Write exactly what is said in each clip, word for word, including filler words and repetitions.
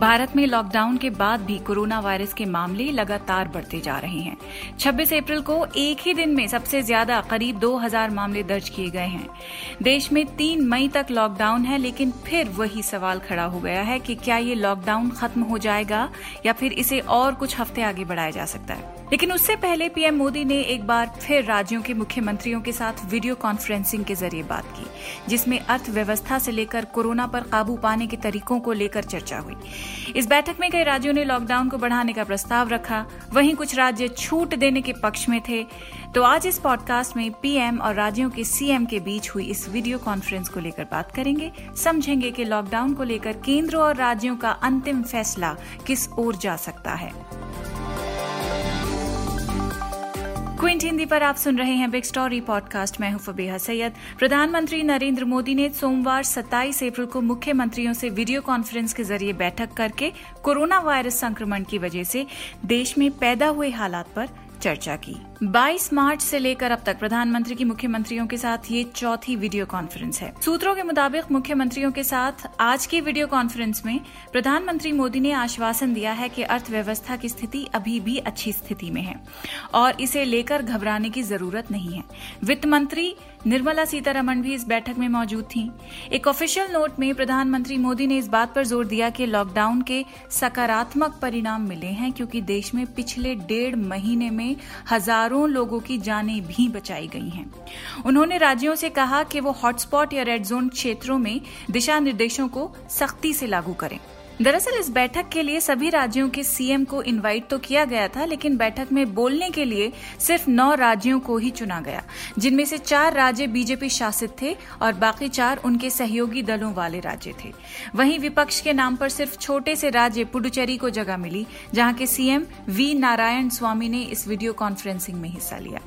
भारत में लॉकडाउन के बाद भी कोरोना वायरस के मामले लगातार बढ़ते जा रहे हैं। छब्बीस अप्रैल को एक ही दिन में सबसे ज्यादा करीब दो हज़ार मामले दर्ज किए गए हैं। देश में तीन मई तक लॉकडाउन है, लेकिन फिर वही सवाल खड़ा हो गया है कि क्या ये लॉकडाउन खत्म हो जाएगा या फिर इसे और कुछ हफ्ते आगे बढ़ाया जा सकता है। लेकिन उससे पहले पीएम मोदी ने एक बार फिर राज्यों के मुख्यमंत्रियों के साथ वीडियो कॉन्फ्रेंसिंग के जरिए बात की, जिसमें अर्थव्यवस्था से लेकर कोरोना पर काबू पाने के तरीकों को लेकर चर्चा हुई। इस बैठक में कई राज्यों ने लॉकडाउन को बढ़ाने का प्रस्ताव रखा, वहीं कुछ राज्य छूट देने के पक्ष में थे। तो आज इस पॉडकास्ट में पीएम और राज्यों के सीएम के बीच हुई इस वीडियो कॉन्फ्रेंस को लेकर बात करेंगे, समझेंगे कि लॉकडाउन को लेकर केंद्र और राज्यों का अंतिम फैसला किस ओर जा सकता है। क्विंट हिंदी पर आप सुन रहे हैं बिग स्टोरी पॉडकास्ट। मैं हूं फबेहा सैयद। प्रधानमंत्री नरेंद्र मोदी ने सोमवार सत्ताईस अप्रैल को मुख्यमंत्रियों से वीडियो कॉन्फ्रेंस के जरिए बैठक करके कोरोना वायरस संक्रमण की वजह से देश में पैदा हुए हालात पर चर्चा की। बाईस मार्च से लेकर अब तक प्रधानमंत्री की मुख्यमंत्रियों के साथ ये चौथी वीडियो कॉन्फ्रेंस है। सूत्रों के मुताबिक मुख्यमंत्रियों के साथ आज की वीडियो कॉन्फ्रेंस में प्रधानमंत्री मोदी ने आश्वासन दिया है कि अर्थव्यवस्था की स्थिति अभी भी अच्छी स्थिति में है और इसे लेकर घबराने की जरूरत नहीं है। वित्त मंत्री निर्मला सीतारमण भी इस बैठक में मौजूद थीं। एक ऑफिशियल नोट में प्रधानमंत्री मोदी ने इस बात पर जोर दिया कि लॉकडाउन के सकारात्मक परिणाम मिले हैं, क्योंकि देश में पिछले डेढ़ महीने में हजारों लोगों की जानें भी बचाई गई हैं। उन्होंने राज्यों से कहा कि वो हॉटस्पॉट या रेड जोन क्षेत्रों में दिशा निर्देशों को सख्ती से लागू करें। दरअसल इस बैठक के लिए सभी राज्यों के सीएम को इनवाइट तो किया गया था, लेकिन बैठक में बोलने के लिए सिर्फ नौ राज्यों को ही चुना गया, जिनमें से चार राज्य बीजेपी शासित थे और बाकी चार उनके सहयोगी दलों वाले राज्य थे। वहीं विपक्ष के नाम पर सिर्फ छोटे से राज्य पुडुचेरी को जगह मिली, जहां के सीएम वी नारायण स्वामी ने इस वीडियो कॉन्फ्रेंसिंग में हिस्सा लिया।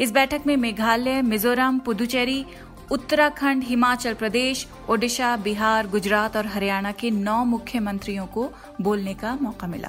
इस बैठक में मेघालय, मिजोरम, पुडुचेरी, उत्तराखंड, हिमाचल प्रदेश, ओडिशा, बिहार, गुजरात और हरियाणा के नौ मुख्यमंत्रियों को बोलने का मौका मिला।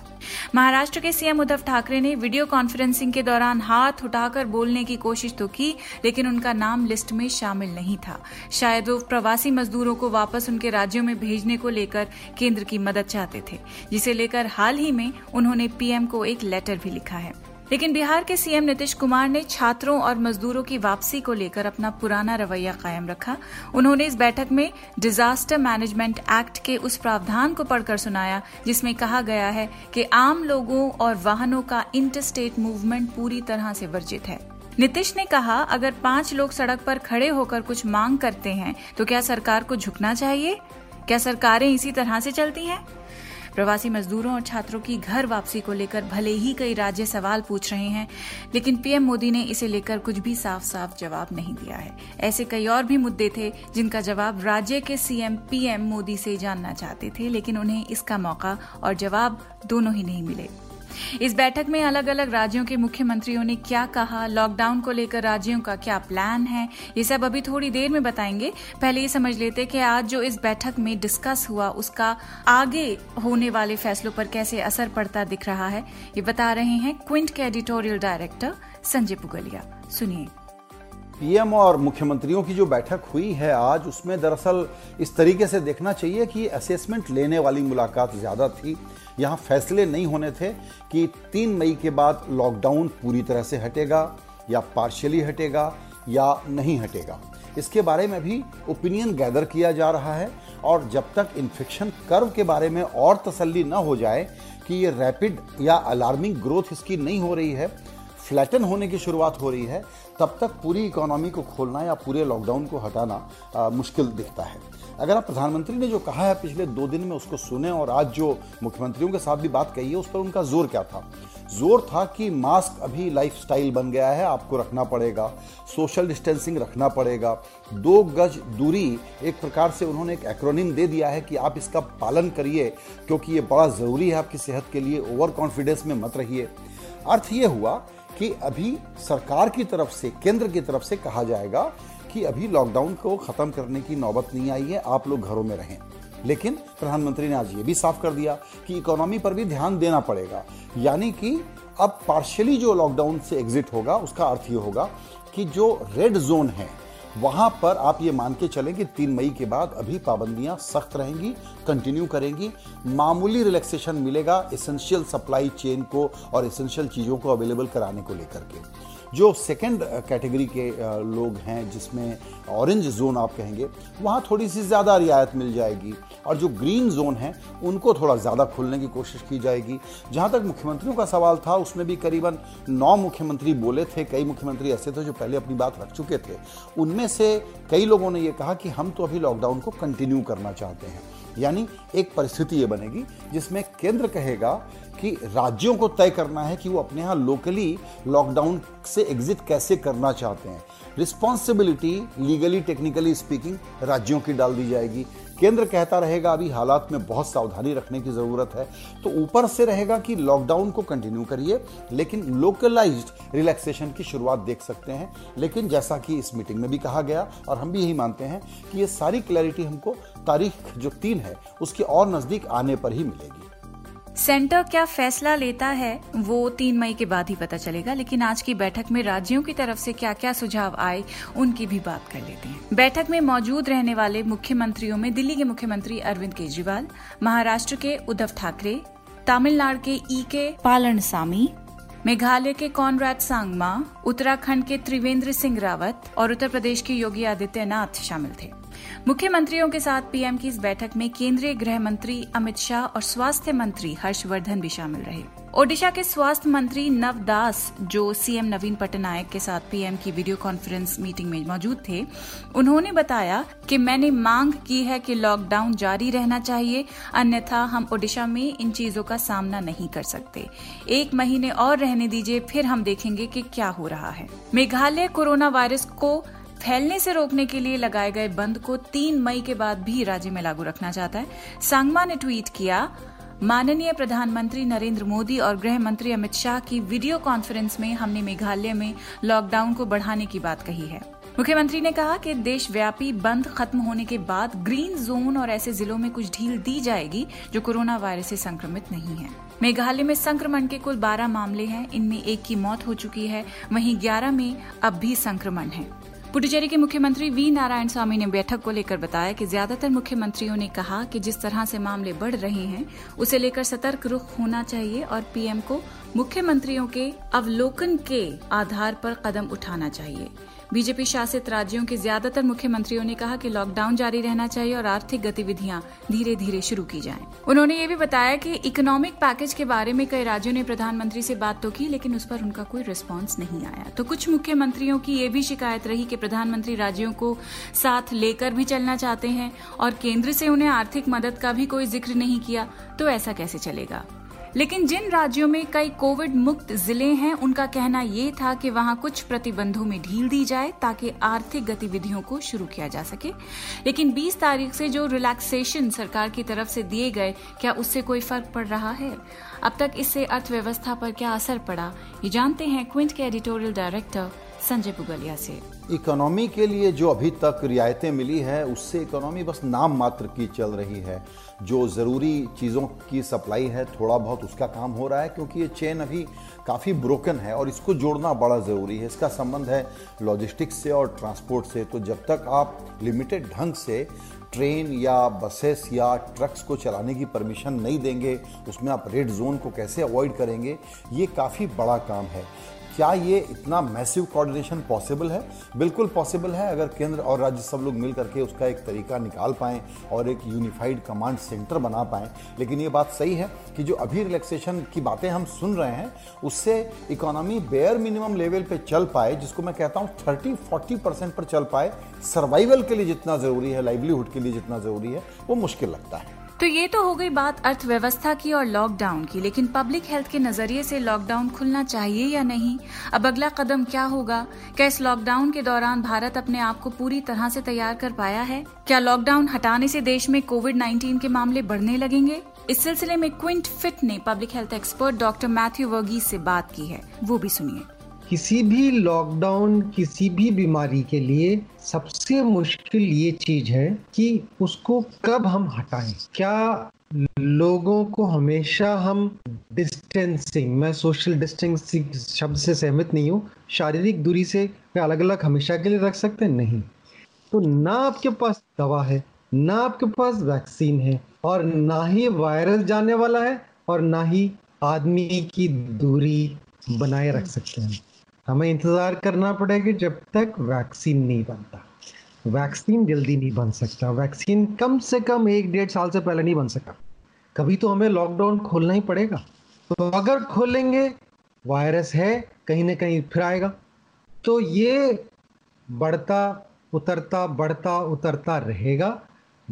महाराष्ट्र के सीएम उद्धव ठाकरे ने वीडियो कॉन्फ्रेंसिंग के दौरान हाथ उठाकर बोलने की कोशिश तो की, लेकिन उनका नाम लिस्ट में शामिल नहीं था। शायद वो प्रवासी मजदूरों को वापस उनके राज्यों में भेजने को लेकर केंद्र की मदद चाहते थे, जिसे लेकर हाल ही में उन्होंने पीएम को एक लेटर भी लिखा है। लेकिन बिहार के सीएम नीतीश कुमार ने छात्रों और मजदूरों की वापसी को लेकर अपना पुराना रवैया कायम रखा। उन्होंने इस बैठक में डिजास्टर मैनेजमेंट एक्ट के उस प्रावधान को पढ़कर सुनाया, जिसमें कहा गया है कि आम लोगों और वाहनों का इंटरस्टेट मूवमेंट पूरी तरह से वर्जित है। नीतीश ने कहा, अगर पांच लोग सड़क पर खड़े होकर कुछ मांग करते हैं तो क्या सरकार को झुकना चाहिए? क्या सरकारें इसी तरह से चलती हैं? प्रवासी मजदूरों और छात्रों की घर वापसी को लेकर भले ही कई राज्य सवाल पूछ रहे हैं, लेकिन पीएम मोदी ने इसे लेकर कुछ भी साफ साफ जवाब नहीं दिया है। ऐसे कई और भी मुद्दे थे जिनका जवाब राज्य के सीएम पीएम मोदी से जानना चाहते थे, लेकिन उन्हें इसका मौका और जवाब दोनों ही नहीं मिले। इस बैठक में अलग अलग राज्यों के मुख्यमंत्रियों ने क्या कहा, लॉकडाउन को लेकर राज्यों का क्या प्लान है, ये सब अभी थोड़ी देर में बताएंगे। पहले ये समझ लेते कि आज जो इस बैठक में डिस्कस हुआ उसका आगे होने वाले फैसलों पर कैसे असर पड़ता दिख रहा है। ये बता रहे हैं क्विंट के एडिटोरियल डायरेक्टर संजय पुगलिया। सुनिए। पीएम और मुख्यमंत्रियों की जो बैठक हुई है आज, उसमें दरअसल इस तरीके से देखना चाहिए कि असेसमेंट लेने वाली मुलाकात ज़्यादा थी। यहाँ फैसले नहीं होने थे कि तीन मई के बाद लॉकडाउन पूरी तरह से हटेगा या पार्शियली हटेगा या नहीं हटेगा। इसके बारे में भी ओपिनियन गैदर किया जा रहा है और जब तक इन्फेक्शन कर्व के बारे में और तसल्ली न हो जाए कि ये रैपिड या अलार्मिंग ग्रोथ इसकी नहीं हो रही है, फ्लैटन होने की शुरुआत हो रही है, तब तक पूरी इकोनॉमी को खोलना या पूरे लॉकडाउन को हटाना आ, मुश्किल दिखता है। अगर आप प्रधानमंत्री ने जो कहा है पिछले दो दिन में उसको सुने और आज जो मुख्यमंत्रियों के साथ भी बात कही है उस पर उनका जोर क्या था? जोर था कि मास्क अभी लाइफस्टाइल बन गया है, आपको रखना पड़ेगा, सोशल डिस्टेंसिंग रखना पड़ेगा, दो गज दूरी एक प्रकार से उन्होंने एक एक्रोनिम दे दिया है कि आप इसका पालन करिए क्योंकि ये बड़ा ज़रूरी है आपकी सेहत के लिए, ओवर कॉन्फिडेंस में मत रहिए। अर्थ ये हुआ कि अभी सरकार की तरफ से, केंद्र की तरफ से कहा जाएगा कि अभी लॉकडाउन को ख़त्म करने की नौबत नहीं आई है, आप लोग घरों में रहें। लेकिन प्रधानमंत्री ने आज ये भी साफ कर दिया कि इकोनॉमी पर भी ध्यान देना पड़ेगा, यानी कि अब पार्शियली जो लॉकडाउन से एग्जिट होगा उसका अर्थ ये होगा कि जो रेड जोन है वहाँ पर आप ये मान के चलें कि तीन मई के बाद अभी पाबंदियाँ सख्त रहेंगी, कंटिन्यू करेंगी, मामूली रिलैक्सेशन मिलेगा एसेंशियल सप्लाई चेन को और एसेंशियल चीज़ों को अवेलेबल कराने को लेकर के। जो सेकंड कैटेगरी के लोग हैं जिसमें ऑरेंज जोन आप कहेंगे, वहाँ थोड़ी सी ज़्यादा रियायत मिल जाएगी और जो ग्रीन जोन है उनको थोड़ा ज़्यादा खोलने की कोशिश की जाएगी। जहाँ तक मुख्यमंत्रियों का सवाल था, उसमें भी करीबन नौ मुख्यमंत्री बोले थे, कई मुख्यमंत्री ऐसे थे जो पहले अपनी बात रख चुके थे। उनमें से कई लोगों ने ये कहा कि हम तो अभी लॉकडाउन को कंटिन्यू करना चाहते हैं। यानी एक परिस्थिति ये बनेगी जिसमें केंद्र कहेगा कि राज्यों को तय करना है कि वो अपने यहाँ लोकली लॉकडाउन से एग्जिट कैसे करना चाहते हैं। रिस्पॉन्सिबिलिटी लीगली टेक्निकली स्पीकिंग राज्यों की डाल दी जाएगी। केंद्र कहता रहेगा अभी हालात में बहुत सावधानी रखने की ज़रूरत है, तो ऊपर से रहेगा कि लॉकडाउन को कंटिन्यू करिए लेकिन लोकलाइज्ड रिलैक्सेशन की शुरुआत देख सकते हैं। लेकिन जैसा कि इस मीटिंग में भी कहा गया और हम भी यही मानते हैं कि ये सारी क्लैरिटी हमको तारीख जो तीन है उसके और नज़दीक आने पर ही मिलेगी। सेंटर क्या फैसला लेता है वो तीन मई के बाद ही पता चलेगा, लेकिन आज की बैठक में राज्यों की तरफ से क्या क्या सुझाव आए उनकी भी बात कर लेते हैं। बैठक में मौजूद रहने वाले मुख्यमंत्रियों में दिल्ली के मुख्यमंत्री अरविंद केजरीवाल, महाराष्ट्र के उद्धव ठाकरे, तमिलनाडु के ई के पालनसामी, मेघालय के कॉनराड सांगमा, उत्तराखंड के त्रिवेंद्र सिंह रावत और उत्तर प्रदेश के योगी आदित्यनाथ शामिल थे। मुख्यमंत्रियों के साथ पीएम की इस बैठक में केंद्रीय गृह मंत्री अमित शाह और स्वास्थ्य मंत्री हर्षवर्धन भी शामिल रहे। ओडिशा के स्वास्थ्य मंत्री नव दास, जो सीएम नवीन पटनायक के साथ पीएम की वीडियो कॉन्फ्रेंस मीटिंग में मौजूद थे, उन्होंने बताया कि मैंने मांग की है कि लॉकडाउन जारी रहना चाहिए, अन्यथा हम ओडिशा में इन चीजों का सामना नहीं कर सकते। एक महीने और रहने दीजिए, फिर हम देखेंगे कि क्या हो रहा है। मेघालय कोरोना वायरस को फैलने से रोकने के लिए लगाए गए बंद को तीन मई के बाद भी राज्य में लागू रखना चाहता है। सांगमा ने ट्वीट किया, माननीय प्रधानमंत्री नरेंद्र मोदी और गृह मंत्री अमित शाह की वीडियो कॉन्फ्रेंस में हमने मेघालय में लॉकडाउन को बढ़ाने की बात कही है। मुख्यमंत्री ने कहा कि देशव्यापी बंद खत्म होने के बाद ग्रीन जोन और ऐसे जिलों में कुछ ढील दी जाएगी जो कोरोना वायरस से संक्रमित नहीं है। मेघालय में संक्रमण के कुल बारह मामले हैं, इनमें एक की मौत हो चुकी है, वहीं ग्यारह में अब भी संक्रमण है। पुडुचेरी के मुख्यमंत्री वी नारायण स्वामी ने बैठक को लेकर बताया कि ज्यादातर मुख्यमंत्रियों ने कहा कि जिस तरह से मामले बढ़ रहे हैं उसे लेकर सतर्क रुख होना चाहिए और पीएम को मुख्यमंत्रियों के अवलोकन के आधार पर कदम उठाना चाहिए। बीजेपी शासित राज्यों के ज्यादातर मुख्यमंत्रियों ने कहा कि लॉकडाउन जारी रहना चाहिए और आर्थिक गतिविधियां धीरे धीरे शुरू की जाएं। उन्होंने ये भी बताया कि इकोनॉमिक पैकेज के बारे में कई राज्यों ने प्रधानमंत्री से बात तो की, लेकिन उस पर उनका कोई रिस्पांस नहीं आया। तो कुछ मुख्यमंत्रियों की ये भी शिकायत रही कि प्रधानमंत्री राज्यों को साथ लेकर भी चलना चाहते हैं और केंद्र से उन्हें आर्थिक मदद का भी कोई जिक्र नहीं किया, तो ऐसा कैसे चलेगा। लेकिन जिन राज्यों में कई कोविड मुक्त जिले हैं, उनका कहना ये था कि वहां कुछ प्रतिबंधों में ढील दी जाए ताकि आर्थिक गतिविधियों को शुरू किया जा सके। लेकिन बीस तारीख से जो रिलैक्सेशन सरकार की तरफ से दिए गए, क्या उससे कोई फर्क पड़ रहा है? अब तक इससे अर्थव्यवस्था पर क्या असर पड़ा, ये जानते हैं क्विंट के एडिटोरियल डायरेक्टर संजय पुगलिया से। इकोनॉमी के लिए जो अभी तक रियायतें मिली है उससे इकोनॉमी बस नाम मात्र की चल रही है। जो ज़रूरी चीज़ों की सप्लाई है थोड़ा बहुत उसका काम हो रहा है, क्योंकि ये चेन अभी काफ़ी ब्रोकन है और इसको जोड़ना बड़ा ज़रूरी है। इसका संबंध है लॉजिस्टिक्स से और ट्रांसपोर्ट से। तो जब तक आप लिमिटेड ढंग से ट्रेन या बसेस या ट्रक्स को चलाने की परमिशन नहीं देंगे, उसमें आप रेड जोन को कैसे अवॉइड करेंगे, ये काफ़ी बड़ा काम है। क्या ये इतना मैसिव कोऑर्डिनेशन पॉसिबल है? बिल्कुल पॉसिबल है, अगर केंद्र और राज्य सब लोग मिल करके उसका एक तरीका निकाल पाएँ और एक यूनिफाइड कमांड सेंटर बना पाएँ। लेकिन ये बात सही है कि जो अभी रिलैक्सेशन की बातें हम सुन रहे हैं उससे इकोनॉमी बेयर मिनिमम लेवल पे चल पाए, जिसको मैं कहता हूँ तीस चालीस परसेंट पर चल पाए, सर्वाइवल के लिए जितना ज़रूरी है, लाइवलीहुड के लिए जितना ज़रूरी है, वो मुश्किल लगता है। तो ये तो हो गई बात अर्थव्यवस्था की और लॉकडाउन की, लेकिन पब्लिक हेल्थ के नजरिए से लॉकडाउन खुलना चाहिए या नहीं, अब अगला कदम क्या होगा? क्या इस लॉकडाउन के दौरान भारत अपने आप को पूरी तरह से तैयार कर पाया है? क्या लॉकडाउन हटाने से देश में कोविड उन्नीस के मामले बढ़ने लगेंगे? इस सिलसिले में क्विंट फिट ने public health expert doctor Mathew Varghese से बात की है, वो भी सुनिए। किसी भी लॉकडाउन, किसी भी बीमारी के लिए सबसे मुश्किल ये चीज है कि उसको कब हम हटाएं। क्या लोगों को हमेशा हम डिस्टेंसिंग, मैं सोशल डिस्टेंसिंग शब्द से सहमत नहीं हूँ, शारीरिक दूरी से अलग अलग हमेशा के लिए रख सकते हैं नहीं। तो ना आपके पास दवा है, ना आपके पास वैक्सीन है, और ना ही वायरस जाने वाला है, और ना ही आदमी की दूरी बनाए रख सकते हैं। हमें इंतज़ार करना पड़ेगा जब तक वैक्सीन नहीं बनता। वैक्सीन जल्दी नहीं बन सकता, वैक्सीन कम से कम एक डेढ़ साल से पहले नहीं बन सकता। कभी तो हमें लॉकडाउन खोलना ही पड़ेगा। तो अगर खोलेंगे, वायरस है कहीं ना कहीं फिर आएगा। तो ये बढ़ता उतरता बढ़ता उतरता रहेगा।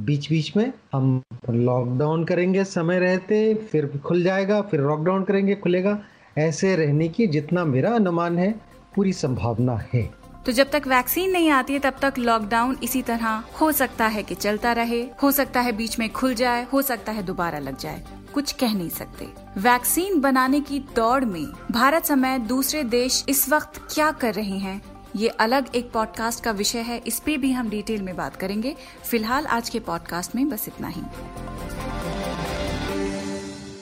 बीच बीच में हम लॉकडाउन करेंगे समय रहते, फिर खुल जाएगा, फिर लॉकडाउन करेंगे, खुलेगा। ऐसे रहने की जितना मेरा अनुमान है पूरी संभावना है। तो जब तक वैक्सीन नहीं आती है तब तक लॉकडाउन इसी तरह हो सकता है कि चलता रहे, हो सकता है बीच में खुल जाए, हो सकता है दोबारा लग जाए, कुछ कह नहीं सकते। वैक्सीन बनाने की दौड़ में भारत समेत दूसरे देश इस वक्त क्या कर रहे हैं, ये अलग एक पॉडकास्ट का विषय है, इस पे भी हम डिटेल में बात करेंगे। फिलहाल आज के पॉडकास्ट में बस इतना ही।